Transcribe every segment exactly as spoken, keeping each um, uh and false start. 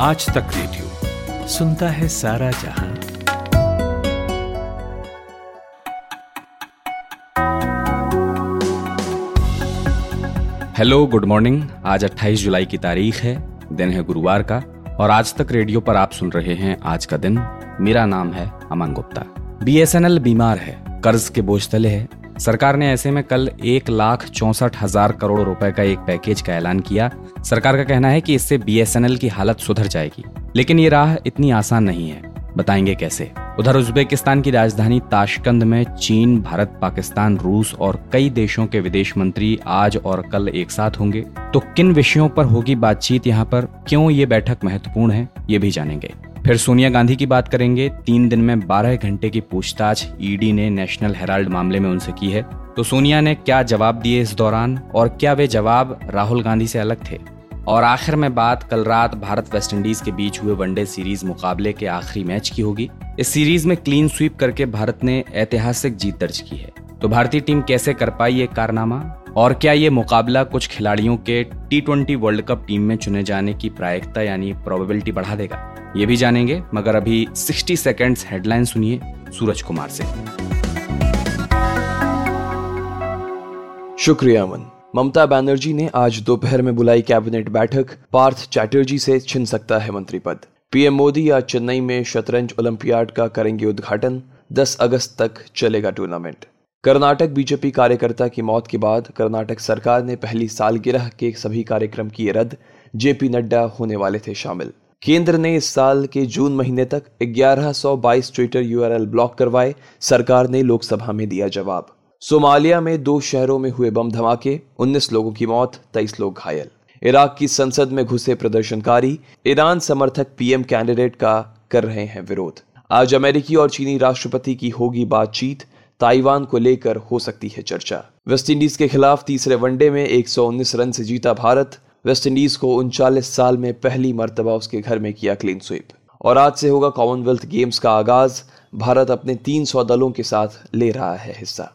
आज तक रेडियो सुनता है सारा जहां। Hello, good morning. आज अट्ठाईस जुलाई की तारीख है, दिन है गुरुवार का, और आज तक रेडियो पर आप सुन रहे हैं आज का दिन। मेरा नाम है अमर गुप्ता। बीएसएनएल बीमार है, कर्ज के बोझ तले है। सरकार ने ऐसे में कल एक लाख चौंसठ हजार करोड़ रुपए का एक पैकेज का ऐलान किया। सरकार का कहना है कि इससे बीएसएनएल की हालत सुधर जाएगी, लेकिन ये राह इतनी आसान नहीं है। बताएंगे कैसे। उधर उज्बेकिस्तान की राजधानी ताशकंद में चीन, भारत, पाकिस्तान, रूस और कई देशों के विदेश मंत्री आज और कल एक साथ होंगे। तो किन विषयों पर होगी बातचीत यहाँ पर, क्यों ये बैठक महत्वपूर्ण है, ये भी जानेंगे। फिर सोनिया गांधी की बात करेंगे। तीन दिन में बारह घंटे की पूछताछ ईडी ने नेशनल हेराल्ड मामले में उनसे की है। तो सोनिया ने क्या जवाब दिए इस दौरान, और क्या वे जवाब राहुल गांधी से अलग थे। और आखिर में बात कल रात भारत वेस्टइंडीज के बीच हुए वनडे सीरीज मुकाबले के आखिरी मैच की होगी। इस सीरीज में क्लीन स्वीप करके भारत ने ऐतिहासिक जीत दर्ज की है। तो भारतीय टीम कैसे कर पाई ये कारनामा, और क्या ये मुकाबला कुछ खिलाड़ियों के T twenty world cup team में चुने जाने की प्रायिकता यानी प्रोबेबिलिटी बढ़ा देगा, ये भी जानेंगे। मगर अभी साठ सेकंड्स हेडलाइन सुनिए सूरज कुमार से। शुक्रिया अमन। ममता बनर्जी ने आज दोपहर में बुलाई कैबिनेट बैठक। पार्थ चैटर्जी से छिन सकता है मंत्री पद। पीएम मोदी आज चेन्नई में शतरंज ओलंपियाड का करेंगे उद्घाटन। दस अगस्त तक चलेगा टूर्नामेंट। कर्नाटक बीजेपी कार्यकर्ता की मौत के बाद कर्नाटक सरकार ने पहली सालगिरह के सभी कार्यक्रम किए रद्द। जेपी नड्डा होने वाले थे शामिल। केंद्र ने इस साल के जून महीने तक ग्यारह सौ बाईस ट्विटर यूआरएल ब्लॉक करवाए। सरकार ने लोकसभा में दिया जवाब। सोमालिया में दो शहरों में हुए बम धमाके, उन्नीस लोगों की मौत, तेईस लोग घायल। इराक की संसद में घुसे प्रदर्शनकारी। ईरान समर्थक पीएम कैंडिडेट का कर रहे हैं विरोध। आज अमेरिकी और चीनी राष्ट्रपति की होगी बातचीत। ताइवान को लेकर हो सकती है चर्चा। वेस्टइंडीज के खिलाफ तीसरे वनडे में एक सौ उन्नीस रन से जीता भारत। वेस्टइंडीज को उनचालीस साल में पहली मर्तबा उसके घर में किया क्लीन स्वीप। और आज से होगा कॉमनवेल्थ गेम्स का आगाज। भारत अपने तीन सौ दलों के साथ ले रहा है हिस्सा।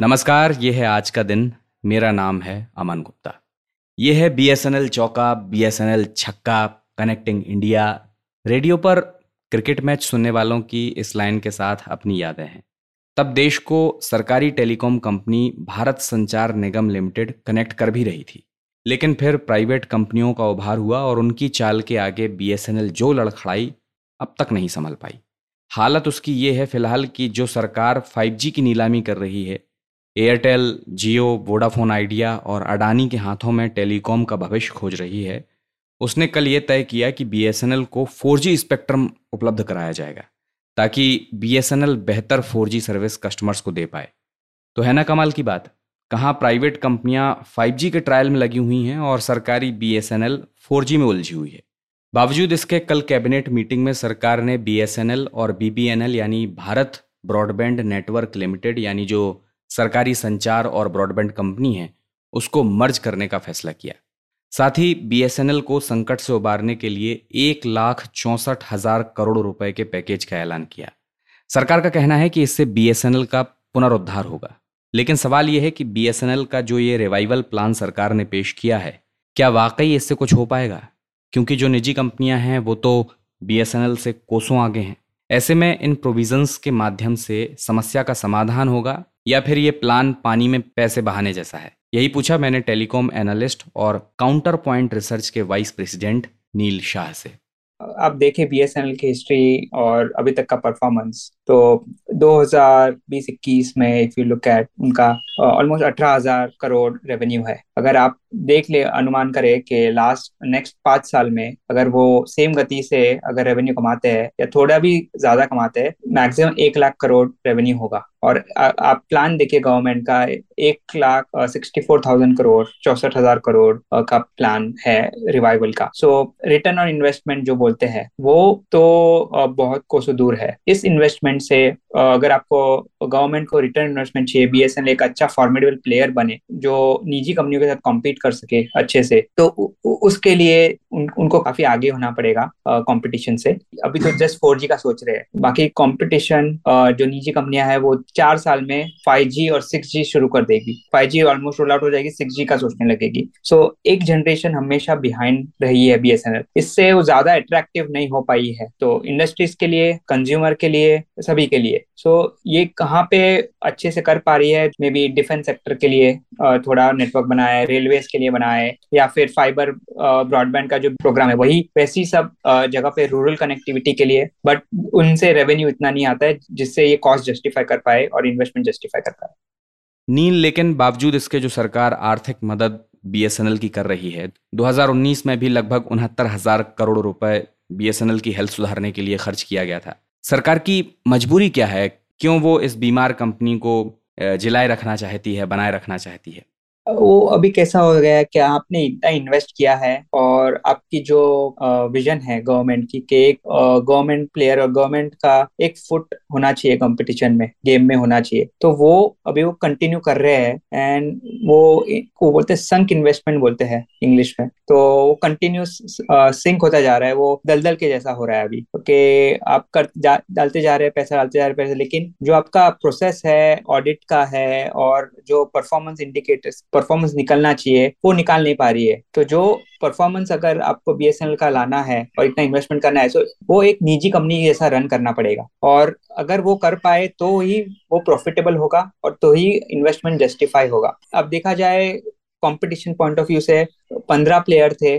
नमस्कार, ये है आज का दिन। मेरा नाम है अमन गुप्ता। ये है बीएसएनएल चौका, बीएसएनएल छक्का, कनेक्टिंग इंडिया। रेडियो पर क्रिकेट मैच सुनने वालों की इस लाइन के साथ अपनी यादें हैं। तब देश को सरकारी टेलीकॉम कंपनी भारत संचार निगम लिमिटेड कनेक्ट कर भी रही थी, लेकिन फिर प्राइवेट कंपनियों का उभार हुआ और उनकी चाल के आगे बीएसएनएल जो लड़खड़ाई अब तक नहीं संभल पाई। हालत उसकी ये है फिलहाल कि जो सरकार फाइव जी की नीलामी कर रही है, एयरटेल, जियो, वोडाफोन आइडिया और अडानी के हाथों में टेलीकॉम का भविष्य खोज रही है, उसने कल ये तय किया कि बीएसएनएल को फोर जी स्पेक्ट्रम उपलब्ध कराया जाएगा ताकि बीएसएनएल बेहतर फोर जी सर्विस कस्टमर्स को दे पाए। तो है ना कमाल की बात, कहाँ प्राइवेट कंपनियां फाइव जी के ट्रायल में लगी हुई हैं और सरकारी बीएसएनएल फोर जी में उलझी हुई है। बावजूद इसके कल कैबिनेट मीटिंग में सरकार ने बीएसएनएल और बीबीएनएल यानी भारत ब्रॉडबैंड नेटवर्क लिमिटेड यानी जो सरकारी संचार और ब्रॉडबैंड कंपनी है, उसको मर्ज करने का फैसला किया। साथ ही बीएसएनएल को संकट से उबारने के लिए एक लाख चौंसठ हजार करोड़ रुपए के पैकेज का ऐलान किया। सरकार का कहना है कि इससे बीएसएनएल का पुनरुद्धार होगा, लेकिन सवाल यह है कि बीएसएनएल का जो ये रिवाइवल प्लान सरकार ने पेश किया है, क्या वाकई इससे कुछ हो पाएगा, क्योंकि जो निजी कंपनियां हैं वो तो बीएसएनएल से कोसों आगे हैं। ऐसे में इन प्रोविजंस के माध्यम से समस्या का समाधान होगा या फिर ये प्लान पानी में पैसे बहाने जैसा है, यही पूछा मैंने टेलीकॉम एनालिस्ट और काउंटर पॉइंट रिसर्च के वाइस प्रेसिडेंट नील शाह से। आप देखें बीएसएनएल की हिस्ट्री और अभी तक का परफॉर्मेंस, तो दो हज़ार बीस इक्कीस में इफ यू लुक एट उनका ऑलमोस्ट अठारह हज़ार करोड़ रेवेन्यू है। अगर आप देख ले, अनुमान करें कि लास्ट नेक्स्ट पाँच साल में अगर वो सेम गति से अगर रेवेन्यू कमाते हैं या थोड़ा भी ज्यादा कमाते हैं, मैक्सिमम एक लाख करोड़ रेवेन्यू होगा। और आ, आप प्लान देखिए गवर्नमेंट का, एक lakh sixty four thousand crore चौसठ हजार करोड़ आ, का प्लान है रिवाइवल का। सो रिटर्न ऑन इन्वेस्टमेंट जो बोलते हैं वो तो आ, बहुत कोसों दूर है। इस इन्वेस्टमेंट से अगर आपको गवर्नमेंट को रिटर्न इन्वेस्टमेंट चाहिए, बीएसएनएल एक अच्छा फॉर्मेडेबल प्लेयर बने जो निजी कंपनियों के साथ कॉम्पीट कर सके अच्छे से, तो उ, उ, उसके लिए उन, उनको काफी आगे होना पड़ेगा कंपटीशन से। अभी तो जस्ट फोर जी का सोच रहे हैं, बाकी कंपटीशन जो निजी कंपनियां हैं वो चार साल में फाइव जी और सिक्स जी शुरू कर देगी, five G almost roll out हो जाएगी, सिक्स जी का सोचने लगेगी। सो so, एक जनरेशन हमेशा बिहाइंड रही है बीएसएनएल, इससे वो ज्यादा अट्रैक्टिव नहीं हो पाई है, तो इंडस्ट्रीज के लिए, कंज्यूमर के लिए, सभी के लिए। सो so, ये कहाँ पे अच्छे से कर पा रही है, मे बी डिफेंस सेक्टर के लिए थोड़ा नेटवर्क बनाए, रेलवेज के लिए बनाए, या फिर फाइबर ब्रॉडबैंड का जो प्रोग्राम है वही वैसी सब जगह पे रूरल कनेक्टिविटी के लिए, बट उनसे रेवेन्यू इतना नहीं आता है जिससे ये कॉस्ट जस्टिफाई कर पाए और इन्वेस्टमेंट जस्टिफाई कर पाए। नील, लेकिन बावजूद इसके जो सरकार आर्थिक मदद बीएसएनएल की कर रही है, दो हज़ार उन्नीस में भी लगभग उनहत्तर हजार करोड़ रुपए बीएसएनएल की हेल्थ सुधारने के लिए खर्च किया गया था। सरकार की मजबूरी क्या है, क्यों वो इस बीमार कंपनी को जिलाए रखना चाहती है, बनाए रखना चाहती है? वो अभी कैसा हो गया है कि आपने इतना इन्वेस्ट किया है और आपकी जो विजन है गवर्नमेंट की कि एक गवर्नमेंट प्लेयर और गवर्नमेंट का एक फुट होना चाहिए कंपटीशन में, गेम में होना चाहिए, तो वो अभी वो कंटिन्यू कर रहे हैं। एंड वो वो बोलते हैं संक इन्वेस्टमेंट बोलते हैं इंग्लिश में, तो वो कंटिन्यूस सिंक होता जा रहा है, वो दलदल के जैसा हो रहा है अभी कि आप कर जा, डालते जा रहे हैं पैसा, डालते जा रहे हैं पैसा, लेकिन जो आपका प्रोसेस है ऑडिट का है और जो परफॉर्मेंस इंडिकेटर्स परफॉर्मेंस निकलना चाहिए वो निकाल नहीं पा रही है। तो जो परफॉर्मेंस अगर आपको बीएसएनएल का लाना है और इतना इन्वेस्टमेंट करना है, तो वो एक निजी कंपनी जैसा रन करना पड़ेगा, और अगर वो कर पाए तो ही वो प्रॉफिटेबल होगा और तो ही इन्वेस्टमेंट जस्टिफाई होगा। अब देखा जाए कंपटीशन पॉइंट ऑफ व्यू से, पंद्रह प्लेयर थे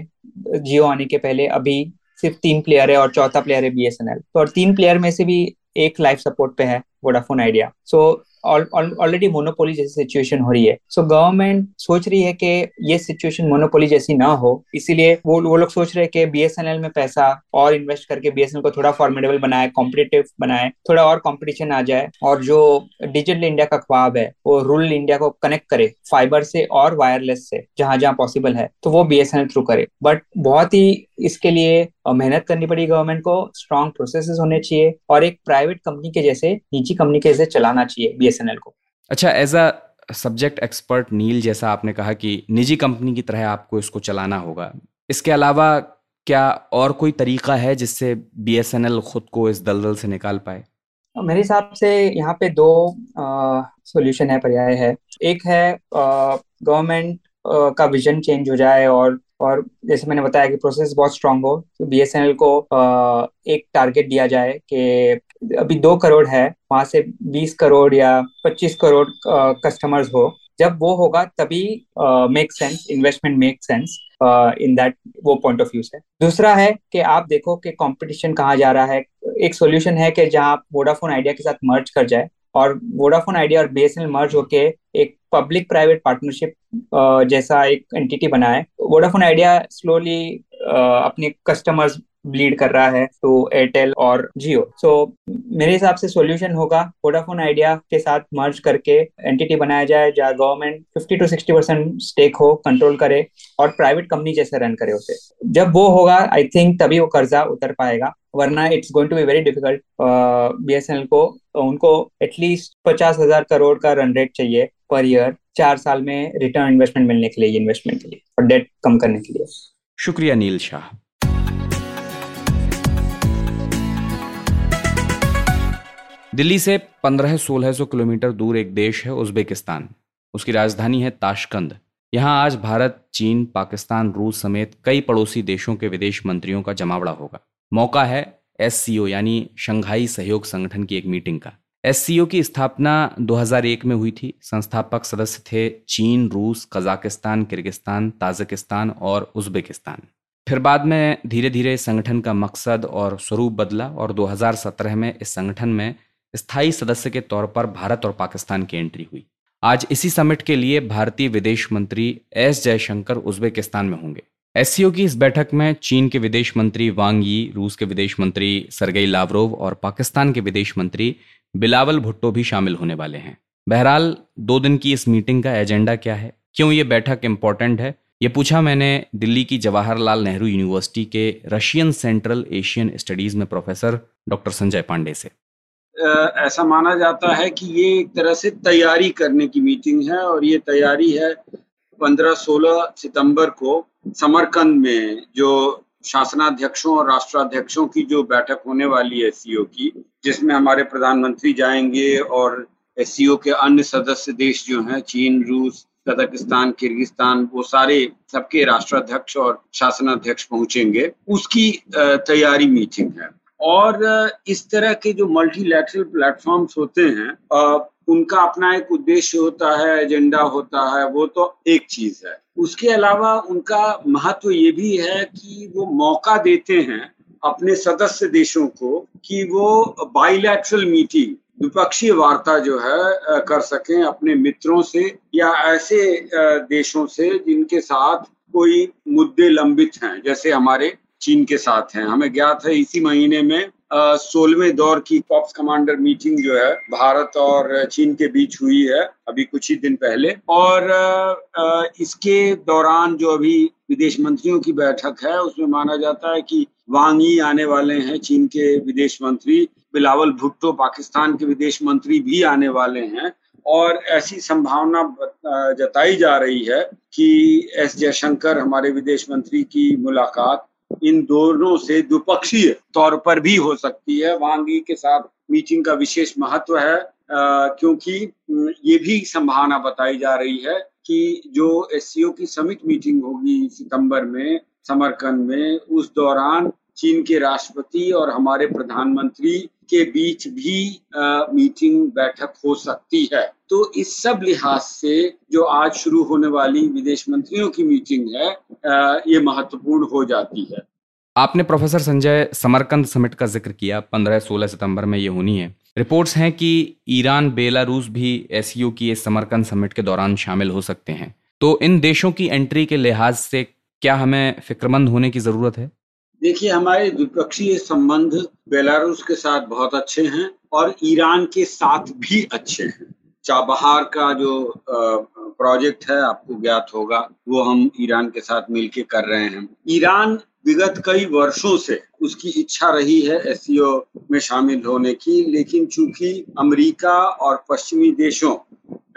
जियो आने के पहले, अभी सिर्फ तीन प्लेयर है और चौथा प्लेयर है बीएसएनएल, तो और तीन प्लेयर में से भी एक लाइफ सपोर्ट पे है, Vodafone Idea. So already monopoly जैसी सिचुएशन हो रही है। सो so, गवर्नमेंट सोच रही है कि ये सिचुएशन मोनोपोली जैसी ना हो, इसीलिए वो वो लोग सोच रहे हैं कि बीएसएनएल में पैसा और इन्वेस्ट करके बीएसएनएल को थोड़ा फॉर्मेडेबल बनाए, कॉम्पिटिटिव बनाए, थोड़ा और कॉम्पिटिशन आ जाए, और जो डिजिटल इंडिया का ख्वाब है वो रूरल इंडिया को कनेक्ट करे फाइबर से और वायरलेस से, जहां जहां पॉसिबल है तो वो बीएसएनएल थ्रू करे। बट बहुत ही इसके लिए मेहनत करनी पड़ी गवर्नमेंट को, स्ट्रांग प्रोसेसेस होने चाहिए और एक प्राइवेट कंपनी के जैसे, निजी कंपनी के जैसे चलाना चाहिए बीएसएनएल को। अच्छा, एज अ सब्जेक्ट एक्सपर्ट नील, जैसा आपने कहा कि निजी कंपनी की तरह आपको इसको चलाना होगा, इसके अलावा क्या और कोई तरीका है जिससे बीएसएनएल खुद को इस दलदल से निकाल पाए? मेरे हिसाब से यहाँ पे दो सोल्यूशन है, पर्याय है। एक है गवर्नमेंट का विजन चेंज हो जाए और और जैसे मैंने बताया कि प्रोसेस बहुत स्ट्रांग हो, तो बीएसएनएल को आ, एक टारगेट दिया जाए कि अभी दो करोड़ है, वहाँ से बीस करोड़ या पच्चीस करोड़ आ, कस्टमर्स हो। जब वो होगा तभी make sense, investment make sense in that, वो पॉइंट ऑफ व्यू है। दूसरा है कि आप देखो कि कंपटीशन कहाँ जा रहा है। एक सोल्यूशन है कि जहाँ आप वोडाफोन आइडिया के साथ मर्ज कर जाए और वोडाफोन आइडिया और बीएसएनएल मर्ज होके एक पब्लिक प्राइवेट पार्टनरशिप जैसा एक एंटिटी बनाए। वोडाफोन आइडिया स्लोली अपने कस्टमर्स ब्लीड कर रहा है तो एयरटेल और जियो। सो मेरे हिसाब से सॉल्यूशन होगा वोडाफोन आइडिया के साथ मर्ज करके एंटिटी बनाया जाए जहाँ government fifty to sixty percent stake हो, कंट्रोल करे और प्राइवेट कंपनी जैसे रन करे उसे। जब वो होगा आई थिंक तभी वो कर्जा उतर पाएगा, वरना it's going to be very difficult. BSNL को उनको एटलीस्ट पचास हजार करोड़ का रन रेट चाहिए पर ईयर, चार साल में रिटर्न इन्वेस्टमेंट मिलने के लिए, इन्वेस्टमेंट के लिए और डेट कम करने के लिए। शुक्रिया नील शाह। दिल्ली से पंद्रह सोलह सौ किलोमीटर दूर एक देश है उज़्बेकिस्तान, उसकी राजधानी है ताशकंद। यहाँ आज भारत, चीन, पाकिस्तान, रूस समेत कई पड़ोसी देशों के विदेश मंत्रियों का जमावड़ा होगा। मौका है एससीओ यानी शंघाई सहयोग संगठन की एक मीटिंग का। एससीओ की स्थापना दो हज़ार एक में हुई थी। संस्थापक सदस्य थे चीन, रूस, कजाकिस्तान, किर्गिस्तान, ताजिकिस्तान और उज़्बेकिस्तान। फिर बाद में धीरे धीरे इस संगठन का मकसद और स्वरूप बदला और दो हज़ार सत्रह में इस संगठन में स्थायी सदस्य के तौर पर भारत और पाकिस्तान की एंट्री हुई। आज इसी समिट के लिए भारतीय विदेश मंत्री एस जयशंकर उज़्बेकिस्तान में होंगे। एससीओ की इस बैठक में चीन के विदेश मंत्री वांग यी, रूस के विदेश मंत्री सरगेई लावरोव और पाकिस्तान के विदेश मंत्री बिलावल भुट्टो भी शामिल होने वाले हैं। बहरहाल, दो दिन की इस मीटिंग का एजेंडा क्या है, क्यों ये बैठक इम्पोर्टेंट है, ये पूछा मैंने दिल्ली की जवाहरलाल नेहरू यूनिवर्सिटी के रशियन सेंट्रल एशियन स्टडीज में प्रोफेसर डॉक्टर संजय पांडे से। ऐसा माना जाता है कि ये एक तरह से तैयारी करने की मीटिंग है और ये तैयारी है पंद्रह सोलह सितंबर को समरकंद में जो शासनाध्यक्षों और राष्ट्राध्यक्षों की जो बैठक होने वाली है एससीओ की, जिसमें हमारे प्रधानमंत्री जाएंगे और एससीओ के अन्य सदस्य देश जो हैं चीन, रूस, कजाकिस्तान, किर्गिस्तान, वो सारे सबके राष्ट्राध्यक्ष और शासनाध्यक्ष पहुंचेंगे, उसकी तैयारी मीटिंग है। और इस तरह के जो मल्टीलैटरल प्लेटफॉर्म्स होते हैं उनका अपना एक उद्देश्य होता है, एजेंडा होता है, वो तो एक चीज है। उसके अलावा उनका महत्व ये भी है कि वो मौका देते हैं अपने सदस्य देशों को कि वो बाइलैटरल मीटिंग, द्विपक्षीय वार्ता जो है कर सकें अपने मित्रों से या ऐसे देशों से जिनके साथ कोई मुद्दे लंबित हैं, जैसे हमारे चीन के साथ हैं। हमें ज्ञात है इसी महीने में सोलहवें दौर की कॉप्स कमांडर मीटिंग जो है भारत और चीन के बीच हुई है अभी कुछ ही दिन पहले, और आ, इसके दौरान जो अभी विदेश मंत्रियों की बैठक है उसमें माना जाता है कि वांग यी आने वाले हैं चीन के विदेश मंत्री, बिलावल भुट्टो पाकिस्तान के विदेश मंत्री भी आने वाले हैं, और ऐसी संभावना जताई जा रही है कि एस जयशंकर हमारे विदेश मंत्री की मुलाकात इन दोनों से द्विपक्षीय तौर पर भी हो सकती है। वांग यी के साथ मीटिंग का विशेष महत्व है क्योंकि ये भी संभावना बताई जा रही है कि जो एससीओ की समिट मीटिंग होगी सितंबर में समरकंद में, उस दौरान चीन के राष्ट्रपति और हमारे प्रधानमंत्री के बीच भी आ, मीटिंग बैठक हो सकती है। तो इस सब लिहाज से जो आज शुरू होने वाली विदेश मंत्रियों की मीटिंग है आ, ये महत्वपूर्ण हो जाती है। आपने प्रोफेसर संजय समरकंद समिट का जिक्र किया, पंद्रह सोलह सितंबर में ये होनी है। रिपोर्ट्स हैं कि ईरान, बेलारूस भी एससीओ की इस समरकंद समिट के दौरान शामिल हो सकते हैं, तो इन देशों की एंट्री के लिहाज से क्या हमें फिक्रमंद होने की जरूरत है? देखिए, हमारे द्विपक्षीय संबंध बेलारूस के साथ बहुत अच्छे हैं और ईरान के साथ भी अच्छे हैं। चाबहार का जो प्रोजेक्ट है आपको ज्ञात होगा, वो हम ईरान के साथ मिलकर कर रहे हैं। ईरान विगत कई वर्षों से उसकी इच्छा रही है एससीओ में शामिल होने की, लेकिन चूंकि अमेरिका और पश्चिमी देशों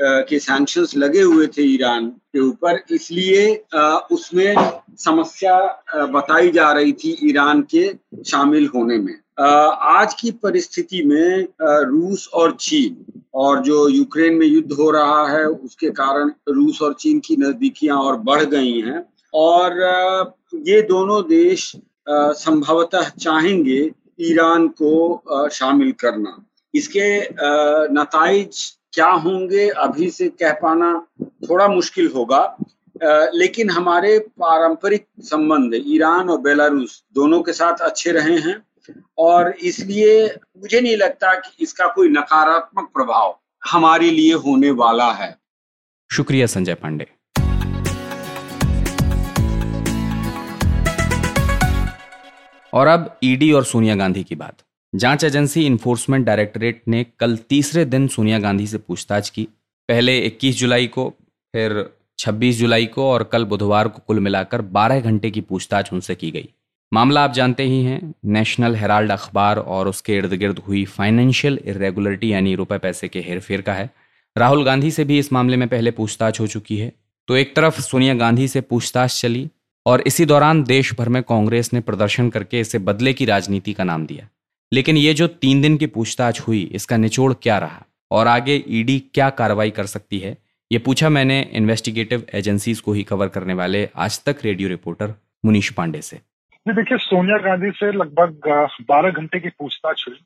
के सैंक्शंस लगे हुए थे ईरान के ऊपर, इसलिए उसमें समस्या बताई जा रही थी ईरान के शामिल होने में। आज की परिस्थिति में रूस और चीन और जो यूक्रेन में युद्ध हो रहा है उसके कारण रूस और चीन की नजदीकियां और बढ़ गई हैं, और ये दोनों देश संभवतः चाहेंगे ईरान को शामिल करना। इसके नतीजे क्या होंगे अभी से कह पाना थोड़ा मुश्किल होगा, लेकिन हमारे पारंपरिक संबंध ईरान और बेलारूस दोनों के साथ अच्छे रहे हैं और इसलिए मुझे नहीं लगता कि इसका कोई नकारात्मक प्रभाव हमारे लिए होने वाला है। शुक्रिया संजय पांडे। और अब ईडी और सोनिया गांधी की बात। जांच एजेंसी इन्फोर्समेंट डायरेक्टरेट ने कल तीसरे दिन सोनिया गांधी से पूछताछ की। पहले इक्कीस जुलाई को, फिर छब्बीस जुलाई को और कल बुधवार को कुल मिलाकर बारह घंटे की पूछताछ उनसे की गई। मामला आप जानते ही हैं, नेशनल हेराल्ड अखबार और उसके इर्द गिर्द हुई फाइनेंशियल इरेगुलरिटी यानी रुपए पैसे के हेरफेर का है। राहुल गांधी से भी इस मामले में पहले पूछताछ हो चुकी है। तो एक तरफ सोनिया गांधी से पूछताछ चली और इसी दौरान देश भर में कांग्रेस ने प्रदर्शन करके इसे बदले की राजनीति का नाम दिया। लेकिन ये जो तीन दिन की पूछताछ हुई, इसका निचोड़ क्या रहा और आगे ईडी क्या कार्रवाई कर सकती है, ये पूछा मैंने इन्वेस्टिगेटिव एजेंसीज को ही कवर करने वाले आज तक रेडियो रिपोर्टर मुनीश पांडे से। देखिए, सोनिया गांधी से लगभग बारह घंटे की पूछताछ हुई,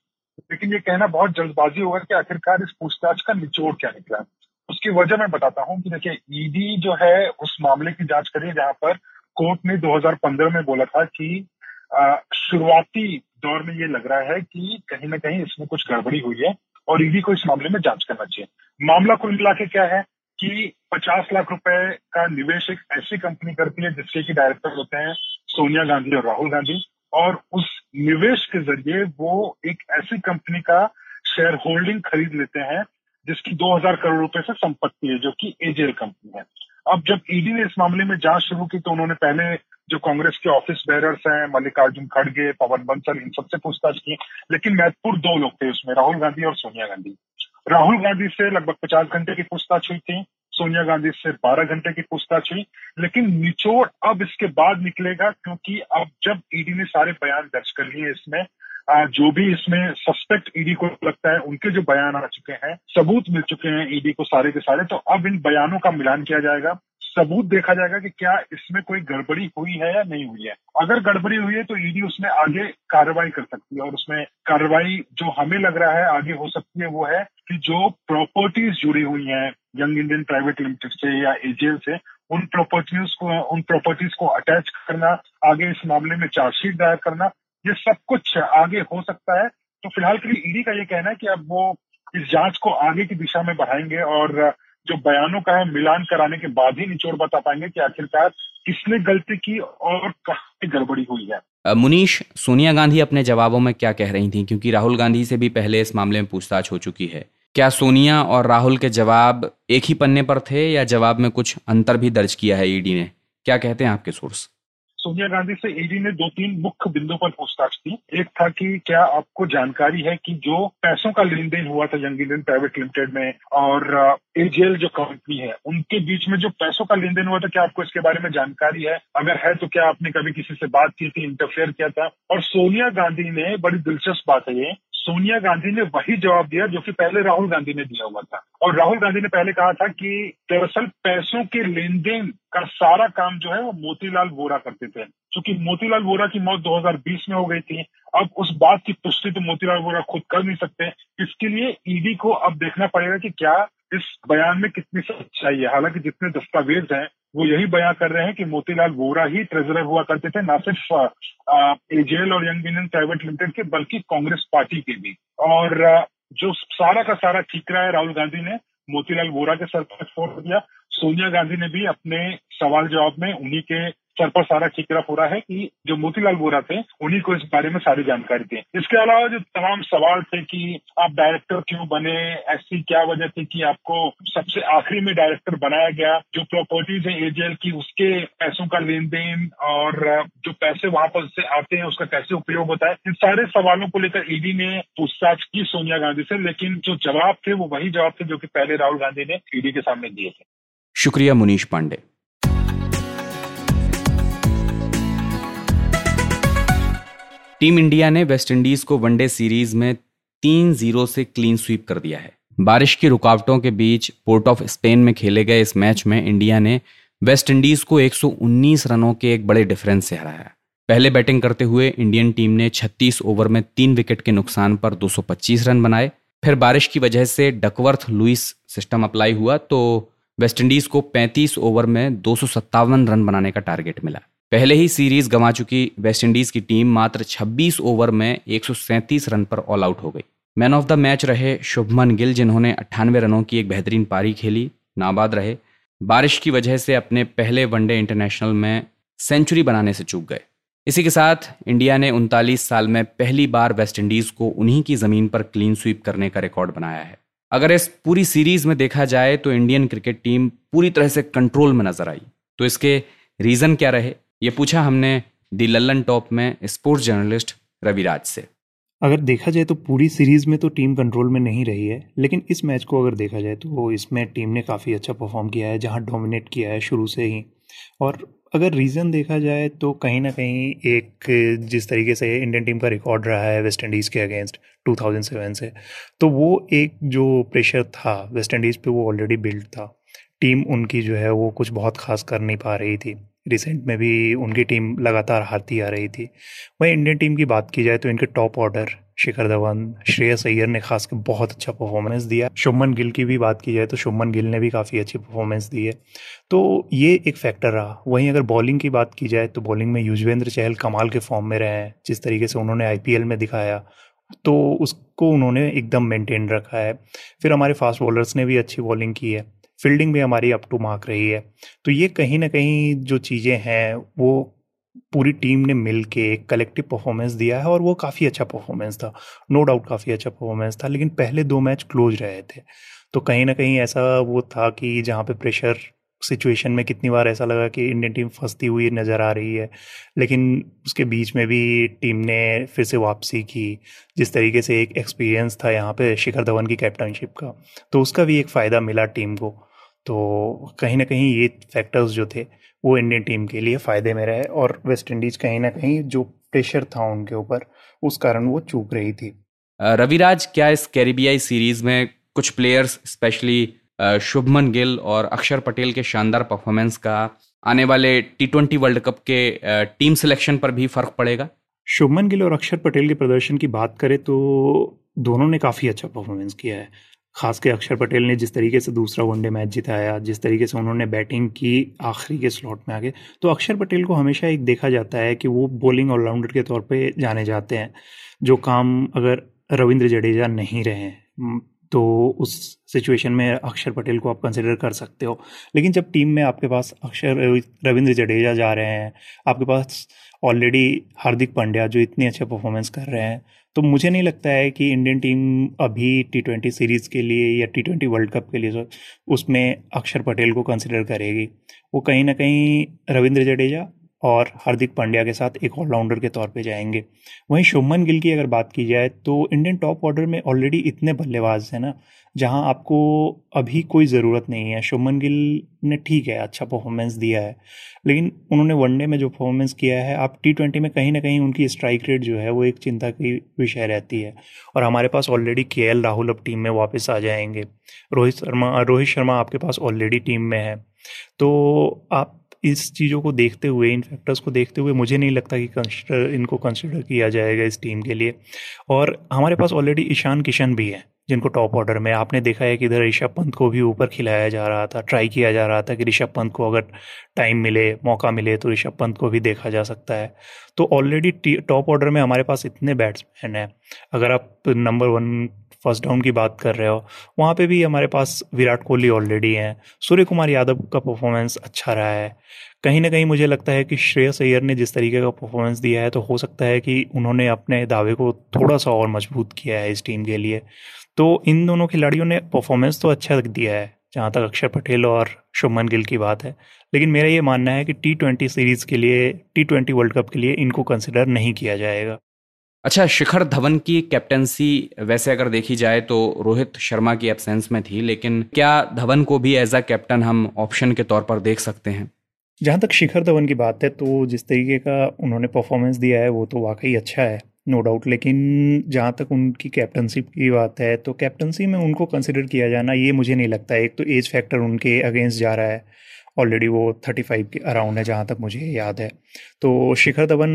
लेकिन ये कहना बहुत जल्दबाजी होगा कि आखिरकार इस पूछताछ का निचोड़ क्या निकला। उसकी वजह मैं बताता हूँ कि देखिये, ईडी जो है उस मामले की जाँच करिए जहाँ पर कोर्ट ने दो हज़ार पंद्रह में बोला था कि शुरुआती दौर में ये लग रहा है कि कहीं ना कहीं इसमें कुछ गड़बड़ी हुई है और ईडी को इस मामले में जांच करना चाहिए। मामला कुल मिला के क्या है कि पचास लाख रुपए का निवेश एक ऐसी कंपनी करती है जिसके की डायरेक्टर होते हैं सोनिया गांधी और राहुल गांधी, और उस निवेश के जरिए वो एक ऐसी कंपनी का शेयर होल्डिंग खरीद लेते हैं जिसकी दो हज़ार करोड़ रुपए से संपत्ति है, जो कि एजीएल कंपनी है। अब जब ईडी ने इस मामले में जांच शुरू की तो उन्होंने पहले जो कांग्रेस के ऑफिस बेरर्स हैं, मल्लिकार्जुन खड़गे, पवन बंसल, इन सबसे पूछताछ की। लेकिन महत्वपूर्ण दो लोग थे उसमें, राहुल गांधी और सोनिया गांधी। राहुल गांधी से लगभग पचास घंटे की पूछताछ हुई थी, सोनिया गांधी से बारह घंटे की पूछताछ हुई। लेकिन निचोड़ अब इसके बाद निकलेगा, क्योंकि अब जब ईडी ने सारे बयान दर्ज कर लिए, इसमें जो भी इसमें सस्पेक्ट ईडी को लगता है उनके जो बयान आ चुके हैं, सबूत मिल चुके हैं ईडी को सारे के सारे, तो अब इन बयानों का मिलान किया जाएगा, सबूत देखा जाएगा कि क्या इसमें कोई गड़बड़ी हुई है या नहीं हुई है। अगर गड़बड़ी हुई है तो ईडी उसमें आगे कार्रवाई कर सकती है, और उसमें कार्रवाई जो हमें लग रहा है आगे हो सकती है वो है कि जो प्रॉपर्टीज जुड़ी हुई हैं यंग इंडियन प्राइवेट लिमिटेड से या एजीएल से, उन प्रॉपर्टीज को उन प्रॉपर्टीज को अटैच करना, आगे इस मामले में चार्जशीट दायर करना, ये सब कुछ आगे हो सकता है। तो फिलहाल के लिए ईडी का ये कहना है कि अब वो इस जांच को आगे की दिशा में बढ़ाएंगे, और जो बयानों का है मिलान कराने के बाद ही निचोड़ बता पाएंगे कि आखिरकार किसने गलती की और कहाँ गड़बड़ी हुई है। मुनीश, सोनिया गांधी अपने जवाबों में क्या कह रही थी, क्योंकि राहुल गांधी से भी पहले इस मामले में पूछताछ हो चुकी है, क्या सोनिया और राहुल के जवाब एक ही पन्ने पर थे या जवाब में कुछ अंतर भी दर्ज किया है ईडी ने, क्या कहते हैं आपके सोर्स? सोनिया गांधी से ईडी ने दो तीन मुख्य बिंदुओं पर पूछताछ की। एक था कि क्या आपको जानकारी है कि जो पैसों का लेन देन हुआ था यंग इंडियन प्राइवेट लिमिटेड में और एजीएल जो कंपनी है, उनके बीच में जो पैसों का लेन देन हुआ था, क्या आपको इसके बारे में जानकारी है? अगर है तो क्या आपने कभी किसी से बात की थी, इंटरफेयर किया था? और सोनिया गांधी ने, बड़ी दिलचस्प बात है ये, सोनिया गांधी ने वही जवाब दिया जो कि पहले राहुल गांधी ने दिया हुआ था। और राहुल गांधी ने पहले कहा था कि दरअसल पैसों के लेन देन का सारा काम जो है वो मोतीलाल वोरा करते थे, क्योंकि मोतीलाल वोरा की मौत दो हज़ार बीस में हो गई थी। अब उस बात की पुष्टि तो मोतीलाल वोरा खुद कर नहीं सकते, इसके लिए ईडी को अब देखना पड़ेगा कि क्या इस बयान में कितनी सच्चाई है। हालांकि जितने दस्तावेज हैं वो यही बयां कर रहे हैं कि मोतीलाल वोरा ही ट्रेजरर हुआ करते थे, ना सिर्फ एजेएल और यंग इंडियन प्राइवेट लिमिटेड के बल्कि कांग्रेस पार्टी के भी। और जो सारा का सारा ठीकरा है राहुल गांधी ने मोतीलाल वोरा के सर पर फोड़ दिया, सोनिया गांधी ने भी अपने सवाल जवाब में उन्हीं के सर पर सारा ठीकरा फोड़ा है कि जो मोतीलाल वोरा थे उन्हीं को इस बारे में सारी जानकारी थी। इसके अलावा जो तमाम सवाल थे कि आप डायरेक्टर क्यों बने, ऐसी क्या वजह थी कि आपको सबसे आखिरी में डायरेक्टर बनाया गया, जो प्रॉपर्टीज है एजीएल की उसके पैसों का लेन देन और जो पैसे वहां पर से आते हैं उसका कैसे उपयोग होता है, इन सारे सवालों को लेकर ईडी ने पूछताछ की सोनिया गांधी से। लेकिन जो जवाब थे वो वही जवाब थे जो कि पहले राहुल गांधी ने ईडी के सामने दिए थे। शुक्रिया मुनीश पांडे। टीम इंडिया ने वेस्टइंडीज को वनडे सीरीज में तीन शून्य से क्लीन स्वीप कर दिया है। बारिश की रुकावटों के बीच पोर्ट ऑफ स्पेन में खेले गए इस मैच में इंडिया ने वेस्टइंडीज को एक सौ उन्नीस रनों के एक बड़े डिफरेंस से हराया। पहले बैटिंग करते हुए इंडियन टीम ने छत्तीस ओवर में तीन विकेट के नुकसान पर दो सौ पच्चीस रन बनाए। फिर बारिश की वजह से डकवर्थ लुइस सिस्टम अप्लाई हुआ तो वेस्टइंडीज को पैंतीस ओवर में दो सौ सत्तावन रन बनाने का टारगेट मिला। पहले ही सीरीज गंवा चुकी वेस्टइंडीज की टीम मात्र छब्बीस ओवर में एक सौ सैंतीस रन पर ऑल आउट हो गई। मैन ऑफ द मैच रहे शुभमन गिल, जिन्होंने अट्ठानवे रनों की एक बेहतरीन पारी खेली, नाबाद रहे। बारिश की वजह से अपने पहले वनडे इंटरनेशनल में सेंचुरी बनाने से चूक गए। इसी के साथ इंडिया ने उनतालीस साल में पहली बार वेस्टइंडीज को उन्हीं की ज़मीन पर क्लीन स्वीप करने का रिकॉर्ड बनाया है। अगर इस पूरी सीरीज में देखा जाए तो इंडियन क्रिकेट टीम पूरी तरह से कंट्रोल में नजर आई, तो इसके रीज़न क्या रहे, ये पूछा हमने दी लल्लन टॉप में स्पोर्ट्स जर्नलिस्ट रवि राज से। अगर देखा जाए तो पूरी सीरीज़ में तो टीम कंट्रोल में नहीं रही है, लेकिन इस मैच को अगर देखा जाए तो इसमें टीम ने काफ़ी अच्छा परफॉर्म किया है, जहां डोमिनेट किया है शुरू से ही। और अगर रीज़न देखा जाए तो कहीं ना कहीं एक जिस तरीके से इंडियन टीम का रिकॉर्ड रहा है वेस्ट इंडीज़ के अगेंस्ट दो हज़ार सात से, तो वो एक जो प्रेशर था वेस्ट इंडीज़ पे वो ऑलरेडी बिल्ड था। टीम उनकी जो है वो कुछ बहुत खास कर नहीं पा रही थी, रिसेंट में भी उनकी टीम लगातार हारती आ रही थी। वहीं इंडियन टीम की बात की जाए तो इनके टॉप ऑर्डर शिखर धवन, श्रेयस अय्यर ने खासकर बहुत अच्छा परफॉर्मेंस दिया। शुभमन गिल की भी बात की जाए तो शुभमन गिल ने भी काफ़ी अच्छी परफॉर्मेंस दी है, तो ये एक फैक्टर रहा। वहीं अगर बॉलिंग की बात की जाए तो बॉलिंग में युजवेंद्र चहल कमाल के फॉर्म में रहे हैं, जिस तरीके से उन्होंने आई पी एल में दिखाया तो उसको उन्होंने एकदम मेनटेन रखा है। फिर हमारे फास्ट बॉलर्स ने भी अच्छी बॉलिंग की है, फील्डिंग भी हमारी अप टू मार्क रही है। तो ये कहीं ना कहीं जो चीज़ें हैं वो पूरी टीम ने मिलके एक कलेक्टिव परफॉर्मेंस दिया है, और वो काफ़ी अच्छा परफॉर्मेंस था, नो डाउट काफ़ी अच्छा परफॉर्मेंस था। लेकिन पहले दो मैच क्लोज रहे थे, तो कहीं ना कहीं ऐसा वो था कि जहाँ पे प्रेशर सिचुएशन में कितनी बार ऐसा लगा कि इंडियन टीम फंसती हुई नज़र आ रही है, लेकिन उसके बीच में भी टीम ने फिर से वापसी की। जिस तरीके से एक एक्सपीरियंस था यहाँ पे शिखर धवन की कैप्टनशिप का, तो उसका भी एक फ़ायदा मिला टीम को। तो कहीं ना कहीं ये फैक्टर्स जो थे वो इंडियन टीम के लिए फ़ायदे में रहे, और वेस्ट इंडीज़ कहीं ना कहीं जो प्रेशर था उनके ऊपर उस कारण वो चूक रही थी। रविराज, क्या इस कैरिबियाई सीरीज़ में कुछ प्लेयर्स स्पेशली शुभमन गिल और अक्षर पटेल के शानदार परफॉर्मेंस का आने वाले टी ट्वेंटी वर्ल्ड कप के टीम सिलेक्शन पर भी फर्क पड़ेगा? शुभमन गिल और अक्षर पटेल के प्रदर्शन की बात करें तो दोनों ने काफ़ी अच्छा परफॉर्मेंस किया है। खास के अक्षर पटेल ने जिस तरीके से दूसरा वनडे मैच जिताया, जिस तरीके से उन्होंने बैटिंग की आखिरी के स्लॉट में आगे, तो अक्षर पटेल को हमेशा एक देखा जाता है कि वो बॉलिंग ऑलराउंडर के तौर पे जाने जाते हैं। जो काम अगर रविंद्र जडेजा नहीं रहे तो उस सिचुएशन में अक्षर पटेल को आप कंसिडर कर सकते हो, लेकिन जब टीम में आपके पास अक्षर रविंद्र जडेजा जा रहे हैं, आपके पास ऑलरेडी हार्दिक पांड्या जो इतने अच्छे परफॉर्मेंस कर रहे हैं, तो मुझे नहीं लगता है कि इंडियन टीम अभी टी ट्वेंटी सीरीज़ के लिए या टी ट्वेंटी वर्ल्ड कप के लिए उसमें अक्षर पटेल को कंसिडर करेगी। वो कहीं ना कहीं रविंद्र जडेजा और हार्दिक पांड्या के साथ एक ऑलराउंडर के तौर पे जाएंगे। वहीं शुभमन गिल की अगर बात की जाए तो इंडियन टॉप ऑर्डर में ऑलरेडी इतने बल्लेबाज हैं ना, जहां आपको अभी कोई ज़रूरत नहीं है। शुभमन गिल ने ठीक है अच्छा परफॉर्मेंस दिया है, लेकिन उन्होंने वनडे में जो परफॉर्मेंस किया है, आप टी ट्वेंटी में कहीं ना कहीं उनकी स्ट्राइक रेट जो है वो एक चिंता की विषय रहती है। और हमारे पास ऑलरेडी के एल राहुल अब टीम में वापस आ जाएंगे, रोहित शर्मा रोहित शर्मा आपके पास ऑलरेडी टीम में है। तो आप इस चीज़ों को देखते हुए, इन फैक्टर्स को देखते हुए, मुझे नहीं लगता कि कंसिडर इनको कंसिडर किया जाएगा इस टीम के लिए। और हमारे पास ऑलरेडी ईशान किशन भी हैं जिनको टॉप ऑर्डर में आपने देखा है कि इधर ऋषभ पंत को भी ऊपर खिलाया जा रहा था, ट्राई किया जा रहा था कि ऋषभ पंत को अगर टाइम मिले, मौका मिले तो ऋषभ पंत को भी देखा जा सकता है। तो ऑलरेडी टॉप ऑर्डर में हमारे पास इतने बैट्समैन हैं। अगर आप नंबर वन फर्स्ट डाउन की बात कर रहे हो, वहाँ पे भी हमारे पास विराट कोहली ऑलरेडी हैं। सूर्य कुमार यादव का परफॉर्मेंस अच्छा रहा है। कहीं ना कहीं मुझे लगता है कि श्रेयस अय्यर ने जिस तरीके का परफॉर्मेंस दिया है, तो हो सकता है कि उन्होंने अपने दावे को थोड़ा सा और मजबूत किया है इस टीम के लिए। तो इन दोनों खिलाड़ियों ने परफॉर्मेंस तो अच्छा दिया है जहाँ तक अक्षर पटेल और शुभमन गिल की बात है, लेकिन मेरा ये मानना है कि टी ट्वेंटी सीरीज़ के लिए, टी ट्वेंटी वर्ल्ड कप के लिए इनको कंसिडर नहीं किया जाएगा। अच्छा, शिखर धवन की कैप्टेंसी वैसे अगर देखी जाए तो रोहित शर्मा की एब्सेंस में थी, लेकिन क्या धवन को भी एज अ कैप्टन हम ऑप्शन के तौर पर देख सकते हैं? जहाँ तक शिखर धवन की बात है तो जिस तरीके का उन्होंने परफॉर्मेंस दिया है वो तो वाकई अच्छा है, नो डाउट। लेकिन जहाँ तक उनकी कैप्टनशिप की बात है तो कैप्टनसी में उनको कंसिडर किया जाना ये मुझे नहीं लगता है। एक तो एज फैक्टर उनके अगेंस्ट जा रहा है, ऑलरेडी वो पैंतीस के अराउंड है जहाँ तक मुझे याद है। तो शिखर धवन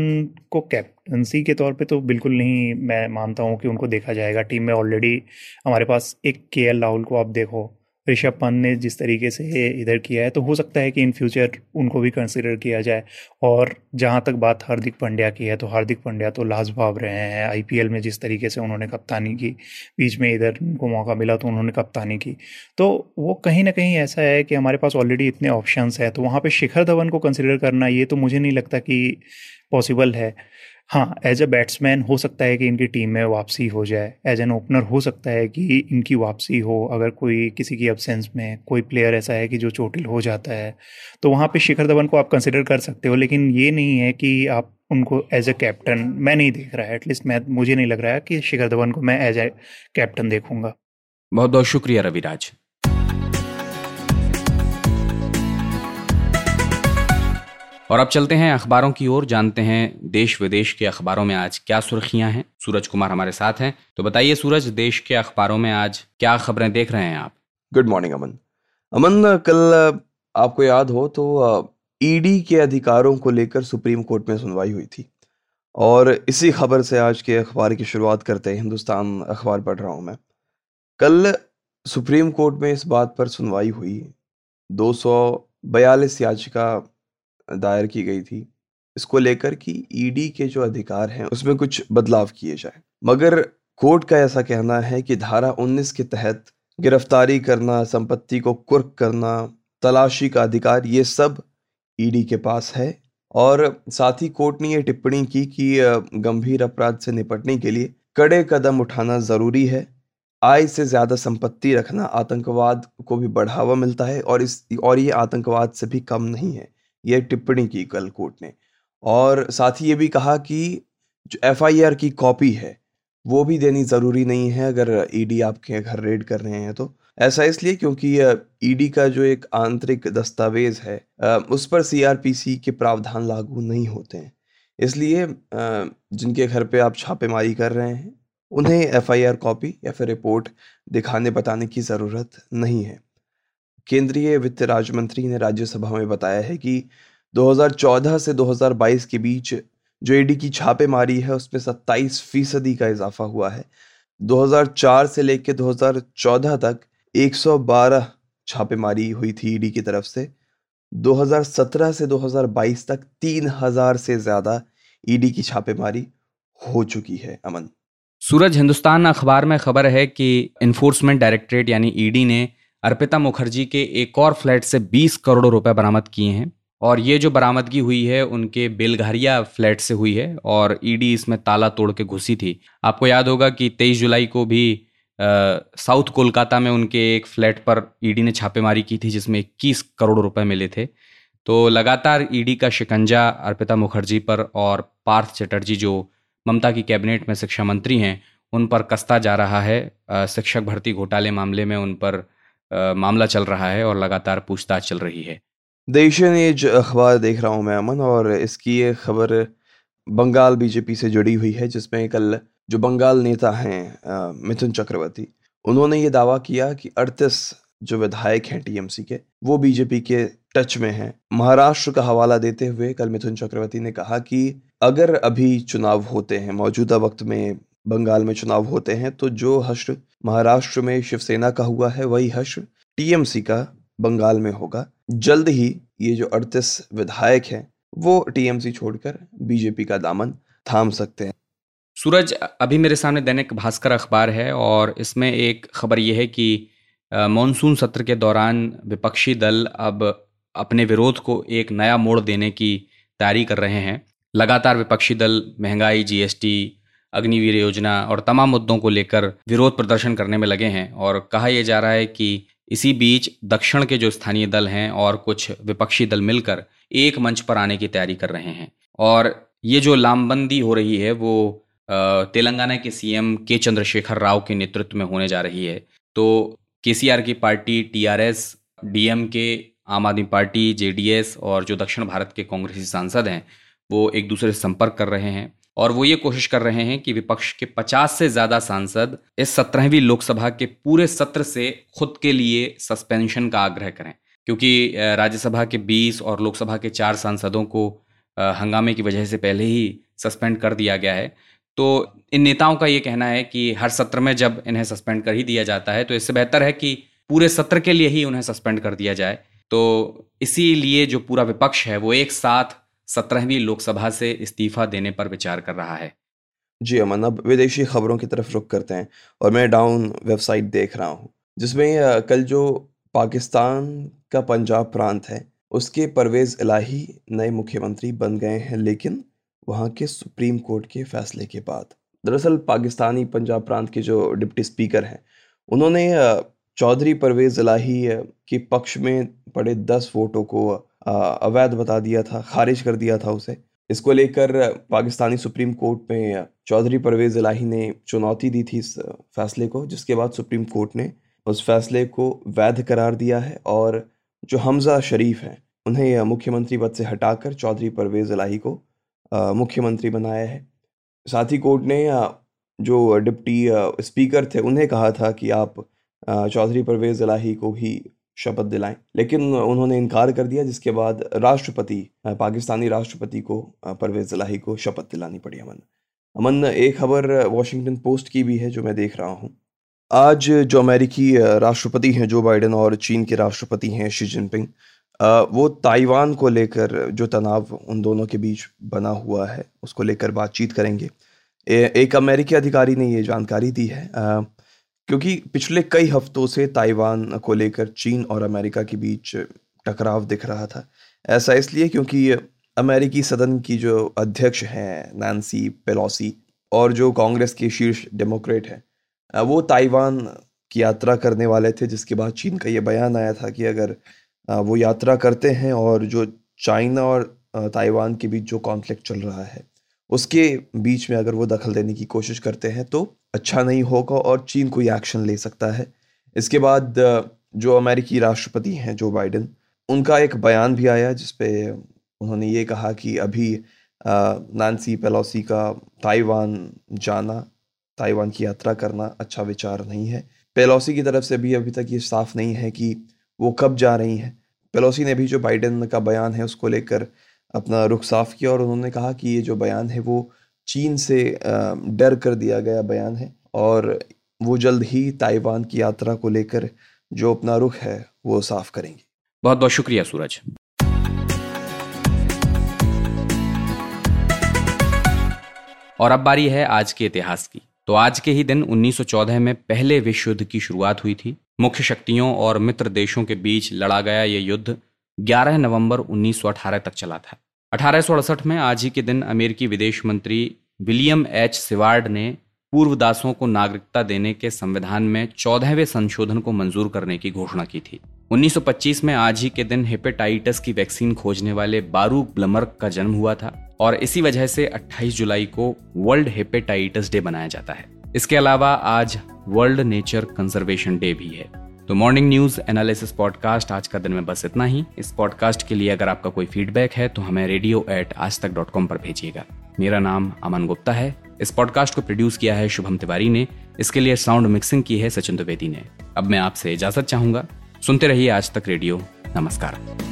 को कैप्टनसी के तौर पे तो बिल्कुल नहीं मैं मानता हूँ कि उनको देखा जाएगा। टीम में ऑलरेडी हमारे पास एक के एल राहुल को आप देखो, ऋषभ पंत ने जिस तरीके से इधर किया है, तो हो सकता है कि इन फ्यूचर उनको भी कंसिडर किया जाए। और जहाँ तक बात हार्दिक पांड्या की है तो हार्दिक पांड्या तो लाजवाब रहे हैं आईपीएल में, जिस तरीके से उन्होंने कप्तानी की, बीच में इधर उनको मौका मिला तो उन्होंने कप्तानी की। तो वो कहीं ना कहीं ऐसा है कि हमारे पास ऑलरेडी इतने ऑप्शंस हैं, तो वहाँ पर शिखर धवन को कंसिडर करना ये तो मुझे नहीं लगता कि पॉसिबल है। हाँ, एज अ बैट्समैन हो सकता है कि इनकी टीम में वापसी हो जाए, एज एन ओपनर हो सकता है कि इनकी वापसी हो, अगर कोई किसी की एब्सेंस में कोई प्लेयर ऐसा है कि जो चोटिल हो जाता है, तो वहाँ पे शिखर धवन को आप कंसिडर कर सकते हो। लेकिन ये नहीं है कि आप उनको एज अ कैप्टन, मैं नहीं देख रहा है, एटलीस्ट मैं मुझे नहीं लग रहा है कि शिखर धवन को मैं एज ए कैप्टन देखूँगा। बहुत बहुत शुक्रिया रविराज। और अब चलते हैं अखबारों की ओर, जानते हैं देश विदेश के अखबारों में आज क्या सुर्खियां हैं। सूरज कुमार हमारे साथ हैं, तो बताइए सूरज, देश के अखबारों में आज क्या खबरें देख रहे हैं आप? गुड मॉर्निंग अमन। अमन, कल आपको याद हो तो ईडी के अधिकारों को लेकर सुप्रीम कोर्ट में सुनवाई हुई थी, और इसी खबर से आज के अखबार की शुरुआत करते हैं। हिंदुस्तान अखबार पढ़ रहा हूँ मैं। कल सुप्रीम कोर्ट में इस बात पर सुनवाई हुई, दो सौ बयालीस याचिका दायर की गई थी इसको लेकर कि ईडी के जो अधिकार हैं उसमें कुछ बदलाव किए जाए, मगर कोर्ट का ऐसा कहना है कि धारा उन्नीस के तहत गिरफ्तारी करना, संपत्ति को कुर्क करना, तलाशी का अधिकार, ये सब ईडी के पास है। और साथ ही कोर्ट ने ये टिप्पणी की कि गंभीर अपराध से निपटने के लिए कड़े कदम उठाना ज़रूरी है, आय से ज्यादा संपत्ति रखना आतंकवाद को भी बढ़ावा मिलता है और इस और ये आतंकवाद से भी कम नहीं है, यह टिप्पणी की कल कोर्ट ने। और साथ ही ये भी कहा कि जो एफ आई आर की कॉपी है वो भी देनी ज़रूरी नहीं है अगर ई डी आपके घर रेड कर रहे हैं तो। ऐसा इसलिए क्योंकि ई डी का जो एक आंतरिक दस्तावेज़ है उस पर सी आर पी सी के प्रावधान लागू नहीं होते हैं, इसलिए जिनके घर पे आप छापेमारी कर रहे हैं उन्हें एफ आई आर कॉपी या फिर रिपोर्ट दिखाने बताने की ज़रूरत नहीं है। केंद्रीय वित्त राज्य मंत्री ने राज्यसभा में बताया है कि दो हज़ार चौदह से दो हज़ार बाईस के बीच जो ई डी की छापेमारी है उसमें सत्ताईस फीसदी का इजाफा हुआ है। दो हज़ार चार से लेकर दो हज़ार चौदह तक एक सौ बारह छापेमारी हुई थी ई डी की तरफ से। दो हज़ार सत्रह से दो हज़ार बाईस तक तीन हज़ार से ज़्यादा ई डी की छापेमारी हो चुकी है। अमन सूरज, हिंदुस्तान अखबार में खबर है कि इन्फोर्समेंट डायरेक्टरेट यानी ई डी ने अर्पिता मुखर्जी के एक और फ्लैट से बीस करोड़ रुपए बरामद किए हैं और ये जो बरामदगी हुई है उनके बेलघरिया फ्लैट से हुई है और ई डी इसमें ताला तोड़ के घुसी थी। आपको याद होगा कि तेईस जुलाई को भी साउथ कोलकाता में उनके एक फ्लैट पर ई डी ने छापेमारी की थी जिसमें इक्कीस करोड़ रुपए मिले थे। तो लगातार ई डी का शिकंजा अर्पिता मुखर्जी पर और पार्थ चटर्जी जो ममता की कैबिनेट में शिक्षा मंत्री हैं उन पर कसता जा रहा है। शिक्षक भर्ती घोटाले मामले में उन पर आ, मामला चल रहा है और लगातार पूछताछ चल रही है। द एशियन एज अखबार देख रहा हूँ मैं अमन, और इसकी ये खबर बंगाल बीजेपी से जुड़ी हुई है जिसमें कल जो बंगाल नेता हैं मिथुन चक्रवर्ती, उन्होंने ये दावा किया कि अड़तीस जो विधायक हैं टी एम सी के वो बीजेपी के टच में हैं। महाराष्ट्र का हवाला देते हुए कल मिथुन चक्रवर्ती ने कहा कि अगर अभी चुनाव होते हैं, मौजूदा वक्त में बंगाल में चुनाव होते हैं, तो जो हश्र महाराष्ट्र में शिवसेना का हुआ है वही हश्र टी एम सी का बंगाल में होगा। जल्द ही ये जो अड़तीस विधायक हैं वो टी एम सी छोड़कर बीजेपी का दामन थाम सकते हैं। सूरज, अभी मेरे सामने दैनिक भास्कर अखबार है और इसमें एक खबर यह है कि मानसून सत्र के दौरान विपक्षी दल अब अपने विरोध को एक नया मोड़ देने की तैयारी कर रहे हैं। लगातार विपक्षी दल महंगाई, जी एस टी, अग्निवीर योजना और तमाम मुद्दों को लेकर विरोध प्रदर्शन करने में लगे हैं और कहा यह जा रहा है कि इसी बीच दक्षिण के जो स्थानीय दल हैं और कुछ विपक्षी दल मिलकर एक मंच पर आने की तैयारी कर रहे हैं। और ये जो लामबंदी हो रही है वो तेलंगाना के सी एम के चंद्रशेखर राव के नेतृत्व में होने जा रही है। तो के सी आर की party, T R S, D M K, Aam आदमी पार्टी, जे डी एस और जो दक्षिण भारत के कांग्रेसी सांसद हैं वो एक दूसरे से संपर्क कर रहे हैं और वो ये कोशिश कर रहे हैं कि विपक्ष के पचास से ज़्यादा सांसद इस सत्रहवीं लोकसभा के पूरे सत्र से खुद के लिए सस्पेंशन का आग्रह करें, क्योंकि राज्यसभा के बीस और लोकसभा के चार सांसदों को हंगामे की वजह से पहले ही सस्पेंड कर दिया गया है। तो इन नेताओं का ये कहना है कि हर सत्र में जब इन्हें सस्पेंड कर ही दिया जाता है तो इससे बेहतर है कि पूरे सत्र के लिए ही उन्हें सस्पेंड कर दिया जाए। तो इसीलिए जो पूरा विपक्ष है वो एक साथ सत्रहवीं लोकसभा से इस्तीफा देने पर विचार कर रहा है। जी अमन, अब विदेशी खबरों की तरफ रुख करते हैं और मैं डाउन वेबसाइट देख रहा हूँ जिसमें कल जो पाकिस्तान का पंजाब प्रांत है उसके परवेज़ इलाही नए मुख्यमंत्री बन गए हैं, लेकिन वहाँ के सुप्रीम कोर्ट के फैसले के बाद। दरअसल पाकिस्तानी पंजाब प्रांत के जो डिप्टी स्पीकर हैं उन्होंने चौधरी परवेज़ इलाही के पक्ष में पड़े दस वोटों को अवैध बता दिया था, खारिज कर दिया था उसे। इसको लेकर पाकिस्तानी सुप्रीम कोर्ट में चौधरी परवेज़ इलाही ने चुनौती दी थी इस फैसले को, जिसके बाद सुप्रीम कोर्ट ने उस फैसले को वैध करार दिया है और जो हमजा शरीफ हैं उन्हें मुख्यमंत्री पद से हटाकर चौधरी परवेज़ इलाही को मुख्यमंत्री बनाया है। साथ ही कोर्ट ने जो डिप्टी स्पीकर थे उन्हें कहा था कि आप चौधरी परवेज़ इलाही को भी शपथ दिलाएं, लेकिन उन्होंने इनकार कर दिया, जिसके बाद राष्ट्रपति, पाकिस्तानी राष्ट्रपति को परवेज़ इलाही को शपथ दिलानी पड़ी। अमन अमन एक खबर वॉशिंगटन पोस्ट की भी है जो मैं देख रहा हूँ। आज जो अमेरिकी राष्ट्रपति हैं जो बाइडेन और चीन के राष्ट्रपति हैं शी जिनपिंग, वो ताइवान को लेकर जो तनाव उन दोनों के बीच बना हुआ है उसको लेकर बातचीत करेंगे। ए, एक अमेरिकी अधिकारी ने ये जानकारी दी है आ, क्योंकि पिछले कई हफ्तों से ताइवान को लेकर चीन और अमेरिका के बीच टकराव दिख रहा था। ऐसा इसलिए क्योंकि अमेरिकी सदन की जो अध्यक्ष हैं नैंसी पेलोसी और जो कांग्रेस के शीर्ष डेमोक्रेट हैं वो ताइवान की यात्रा करने वाले थे, जिसके बाद चीन का ये बयान आया था कि अगर वो यात्रा करते हैं और जो चाइना और ताइवान के बीच जो कॉन्फ्लिक्ट चल रहा है उसके बीच में अगर वो दखल देने की कोशिश करते हैं तो अच्छा नहीं होगा और चीन कोई एक्शन ले सकता है। इसके बाद जो अमेरिकी राष्ट्रपति हैं जो बाइडन, उनका एक बयान भी आया जिसपे उन्होंने ये कहा कि अभी नांसी पेलोसी का ताइवान जाना, ताइवान की यात्रा करना अच्छा विचार नहीं है। पेलोसी की तरफ से भी अभी तक ये साफ नहीं है कि वो कब जा रही हैं। पेलोसी ने भी जो बाइडन का बयान है उसको लेकर अपना रुख साफ किया और उन्होंने कहा कि ये जो बयान है वो चीन से डर कर दिया गया बयान है और वो जल्द ही ताइवान की यात्रा को लेकर जो अपना रुख है वो साफ करेंगी। बहुत बहुत शुक्रिया सूरज। और अब बारी है आज के इतिहास की। तो आज के ही दिन उन्नीस सौ चौदह में पहले विश्व युद्ध की शुरुआत हुई थी। मुख्य शक्तियों और मित्र देशों के बीच लड़ा गया ये युद्ध ग्यारह नवंबर उन्नीस सौ अठारह तक चला था। अठारह सौ अड़सठ में आज ही के दिन अमेरिकी विदेश मंत्री विलियम एच सिवार्ड ने पूर्व दासों को नागरिकता देने के संविधान में चौदहवें संशोधन को मंजूर करने की घोषणा की थी। उन्नीस सौ पच्चीस में आज ही के दिन हेपेटाइटिस की वैक्सीन खोजने वाले बारूक ब्लमर्क का जन्म हुआ था और इसी वजह से अट्ठाईस जुलाई को वर्ल्ड हेपेटाइटिस डे मनाया जाता है। इसके अलावा आज वर्ल्ड नेचर कंजर्वेशन डे भी है। तो मॉर्निंग न्यूज एनालिसिस पॉडकास्ट आज का दिन में बस इतना ही। इस पॉडकास्ट के लिए अगर आपका कोई फीडबैक है तो हमें रेडियो एट आज तक डॉट कॉम पर भेजिएगा। मेरा नाम अमन गुप्ता है। इस पॉडकास्ट को प्रोड्यूस किया है शुभम तिवारी ने। इसके लिए साउंड मिक्सिंग की है सचिन द्विवेदी ने। अब मैं आपसे इजाजत चाहूंगा। सुनते रहिए आज तक रेडियो। नमस्कार।